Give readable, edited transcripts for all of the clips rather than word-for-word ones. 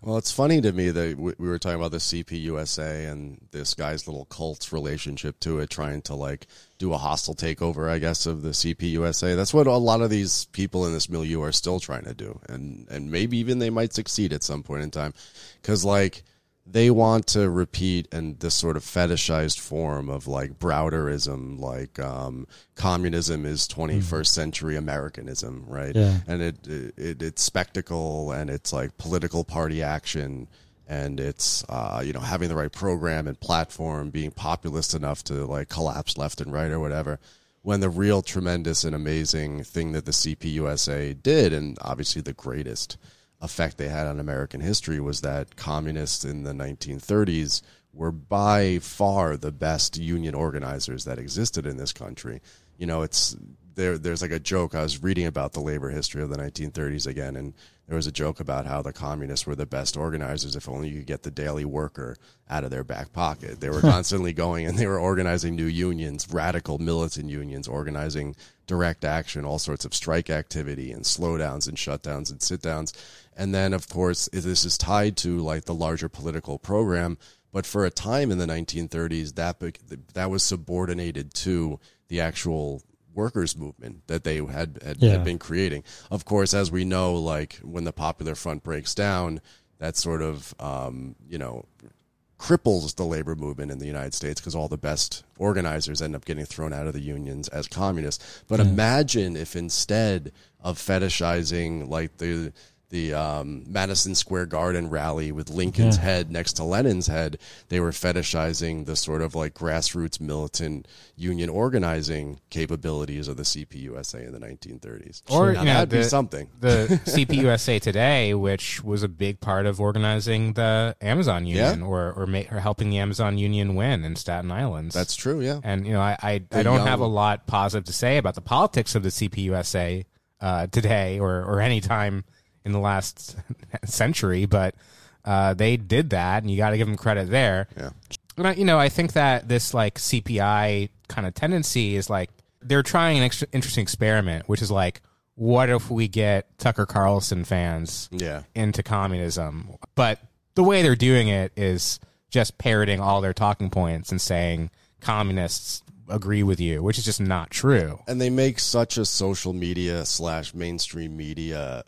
Well, it's funny to me that we were talking about the CPUSA and this guy's little cult's relationship to it, trying to like do a hostile takeover, I guess, of the CPUSA. That's what a lot of these people in this milieu are still trying to do. And maybe even they might succeed at some point in time, because like they want to repeat and this sort of fetishized form of like Browderism, like communism is 21st century Americanism, right? Yeah. And it's spectacle, and it's like political party action, and it's having the right program and platform, being populist enough to like collapse left and right or whatever. When the real tremendous and amazing thing that the CPUSA did, and obviously the greatest effect they had on American history, was that communists in the 1930s were by far the best union organizers that existed in this country. You know, it's there's like a joke. I was reading about the labor history of the 1930s again, and there was a joke about how the communists were the best organizers if only you could get the Daily Worker out of their back pocket. They were constantly going and they were organizing new unions, radical militant unions, organizing direct action, all sorts of strike activity and slowdowns and shutdowns and sit-downs. And then, of course, this is tied to like the larger political program. But for a time in the 1930s, that was subordinated to the actual workers' movement that they had been creating. Of course, as we know, like when the Popular Front breaks down, that sort of, cripples the labor movement in the United States, because all the best organizers end up getting thrown out of the unions as communists. But imagine if instead of fetishizing like the Madison Square Garden rally with Lincoln's head next to Lenin's head, they were fetishizing the sort of like grassroots militant union organizing capabilities of the CPUSA in the 1930s. Or now, that'd be something. The CPUSA today, which was a big part of organizing the Amazon Union or helping the Amazon Union win in Staten Island. That's true. Yeah. And I don't have a lot positive to say about the politics of the CPUSA today or any time in the last century, but they did that, and you got to give them credit there. Yeah. And I think that this like CPI kind of tendency is like they're trying an interesting experiment, which is like, what if we get Tucker Carlson fans into communism? But the way they're doing it is just parroting all their talking points and saying communists agree with you, which is just not true. And they make such a social media / mainstream media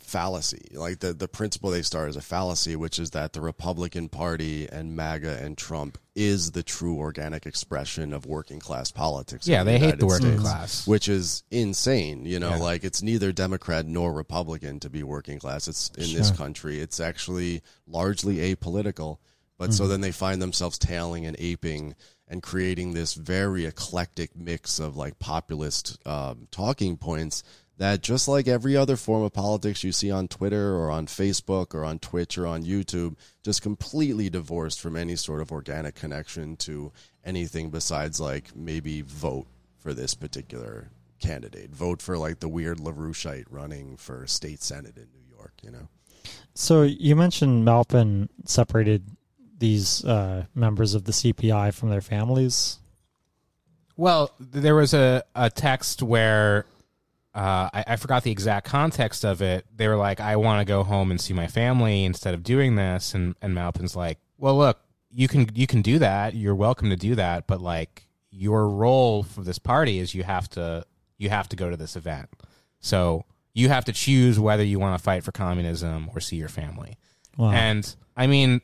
fallacy. Like the principle they start is a fallacy, which is that the Republican Party and MAGA and Trump is the true organic expression of working class politics. Yeah, they hate the working class, which is insane. Like it's neither Democrat nor Republican to be working class. It's in this country. It's actually largely apolitical. But so then they find themselves tailing and aping and creating this very eclectic mix of like populist talking points that, just like every other form of politics you see on Twitter or on Facebook or on Twitch or on YouTube, just completely divorced from any sort of organic connection to anything besides like maybe vote for this particular candidate, vote for like the weird LaRoucheite running for state senate in New York, So you mentioned Maupin separated these members of the CPI from their families? Well, there was a text where I forgot the exact context of it. They were like, I want to go home and see my family instead of doing this. And Maupin's like, well, look, you can do that. You're welcome to do that. But like your role for this party is you have to go to this event. So you have to choose whether you want to fight for communism or see your family. Wow. And I mean,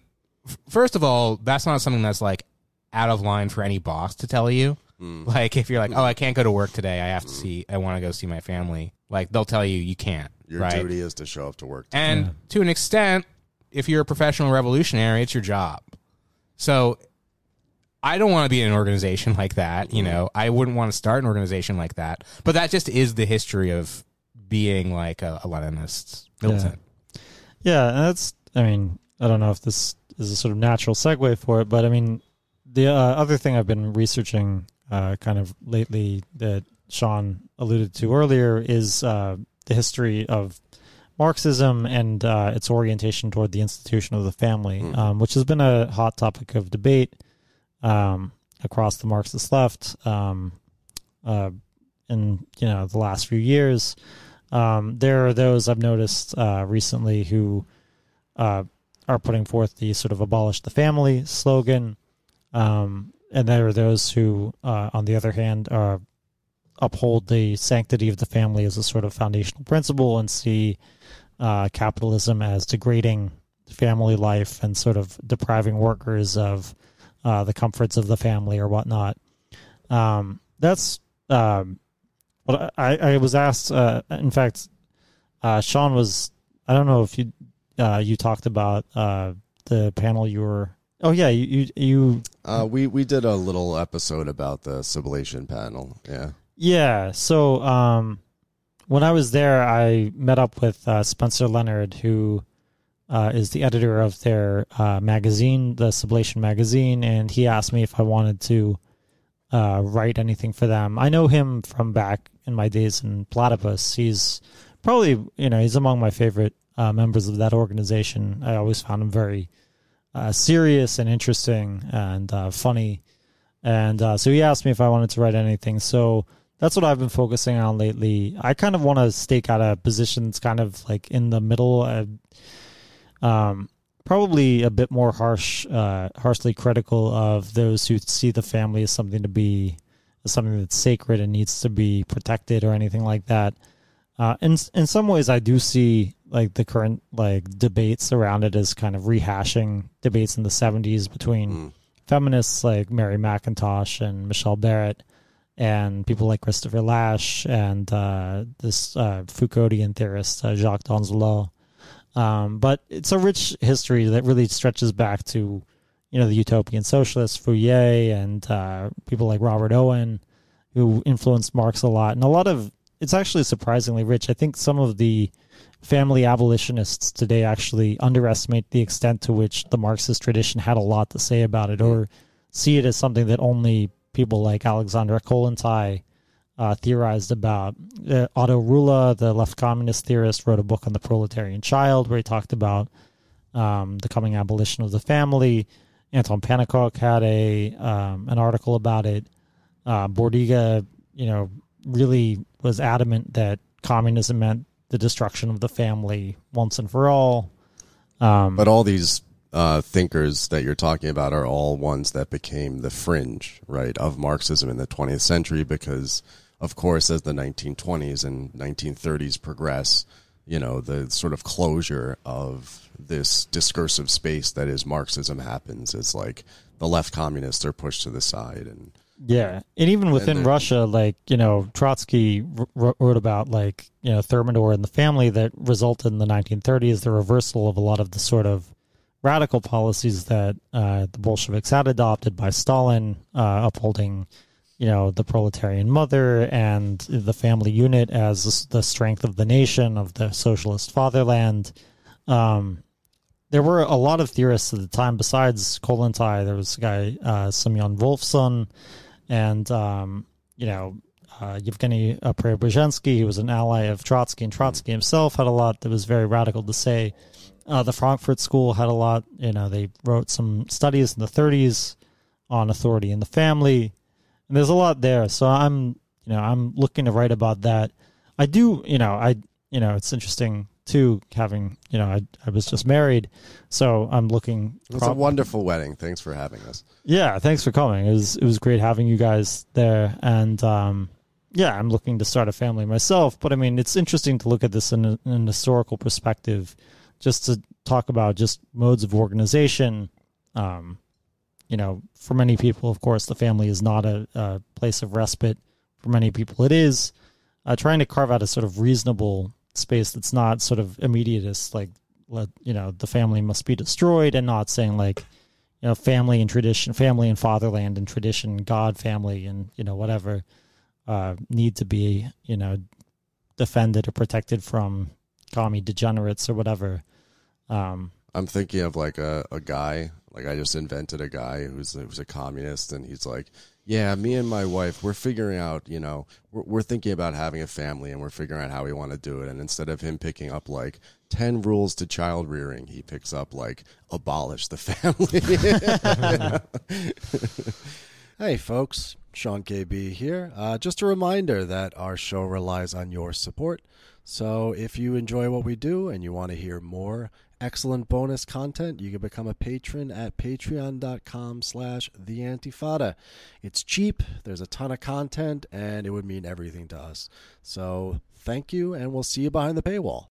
first of all, that's not something that's like out of line for any boss to tell you. Like if you're like, oh, I can't go to work today. I want to go see my family. Like they'll tell you, you can't. Your duty is to show up to work today. And to an extent, if you're a professional revolutionary, it's your job. So I don't want to be in an organization like that. I wouldn't want to start an organization like that. But that just is the history of being like a Leninist militant. Yeah, and that's, I don't know if this is a sort of natural segue for it, but I mean, the other thing I've been researching kind of lately that Sean alluded to earlier is the history of Marxism and its orientation toward the institution of the family, which has been a hot topic of debate across the Marxist left in the last few years. There are those I've noticed recently who are putting forth the sort of abolish the family slogan. And there are those who, on the other hand, uphold the sanctity of the family as a sort of foundational principle and see capitalism as degrading family life and sort of depriving workers of the comforts of the family or whatnot. That's what I was asked. In fact, Sean was, I don't know if you you talked about the panel you were. Oh yeah, you. We did a little episode about the Sublation panel. Yeah. Yeah. So when I was there, I met up with Spencer Leonard, who is the editor of their magazine, the Sublation magazine, and he asked me if I wanted to write anything for them. I know him from back in my days in Platypus. He's probably, he's among my favorite members of that organization. I always found him very serious and interesting and funny. And so he asked me if I wanted to write anything. So that's what I've been focusing on lately. I kind of want to stake out a position that's kind of like in the middle. Probably a bit more harshly critical of those who see the family as something that's sacred and needs to be protected or anything like that. In some ways, I do see like the current like debates around it as kind of rehashing debates in the 70s between feminists like Mary McIntosh and Michelle Barrett and people like Christopher Lash and this Foucauldian theorist Jacques Donzelot. But it's a rich history that really stretches back to, the utopian socialists, Fourier, and people like Robert Owen, who influenced Marx a lot. And it's actually surprisingly rich. I think some of the family abolitionists today actually underestimate the extent to which the Marxist tradition had a lot to say about it, or see it as something that only people like Alexandra Kollontai theorized about. Otto Rula, the left communist theorist, wrote a book on the proletarian child where he talked about the coming abolition of the family. Anton Pannekoek had an article about it. Bordiga, really was adamant that communism meant the destruction of the family once and for all. But all these thinkers that you're talking about are all ones that became the fringe, right, of Marxism in the 20th century because, of course, as the 1920s and 1930s progress, the sort of closure of this discursive space that is Marxism happens. It's like the left communists are pushed to the side. And yeah. And even within Russia, like, Trotsky wrote about, like, Thermidor and the family that resulted in the 1930s, the reversal of a lot of the sort of radical policies that the Bolsheviks had adopted by Stalin, upholding, the proletarian mother and the family unit as the strength of the nation, of the socialist fatherland. There were a lot of theorists at the time besides Kollontai. There was a guy, Semyon Wolfson, and, Yevgeny Preobrazhensky, who was an ally of Trotsky, and Trotsky himself had a lot that was very radical to say. The Frankfurt School had a lot. They wrote some studies in the 30s on authority in the family, and there's a lot there. So I'm looking to write about that. I do, it's interesting too. Having, I was just married, so I'm looking. It was a wonderful wedding. Thanks for having us. Yeah, thanks for coming. It was great having you guys there, and I'm looking to start a family myself. But I mean, it's interesting to look at this in an historical perspective. Just to talk about just modes of organization, for many people, of course, the family is not a place of respite. For many people, it is. Trying to carve out a sort of reasonable space that's not sort of immediatist, like, the family must be destroyed, and not saying like, family and tradition, family and fatherland and tradition, God, family, and, whatever need to be, defended or protected from commie degenerates or whatever. I'm thinking of like a guy, like I just invented a guy who's a communist, and he's like, yeah, me and my wife, we're figuring out, we're thinking about having a family, and we're figuring out how we want to do it. And instead of him picking up like 10 rules to child rearing, he picks up like abolish the family. Hey folks, Sean KB here. Just a reminder that our show relies on your support. So if you enjoy what we do and you want to hear more excellent bonus content. You can become a patron at patreon.com/TheAntifada. It's cheap, there's a ton of content, and it would mean everything to us. So thank you, and we'll see you behind the paywall.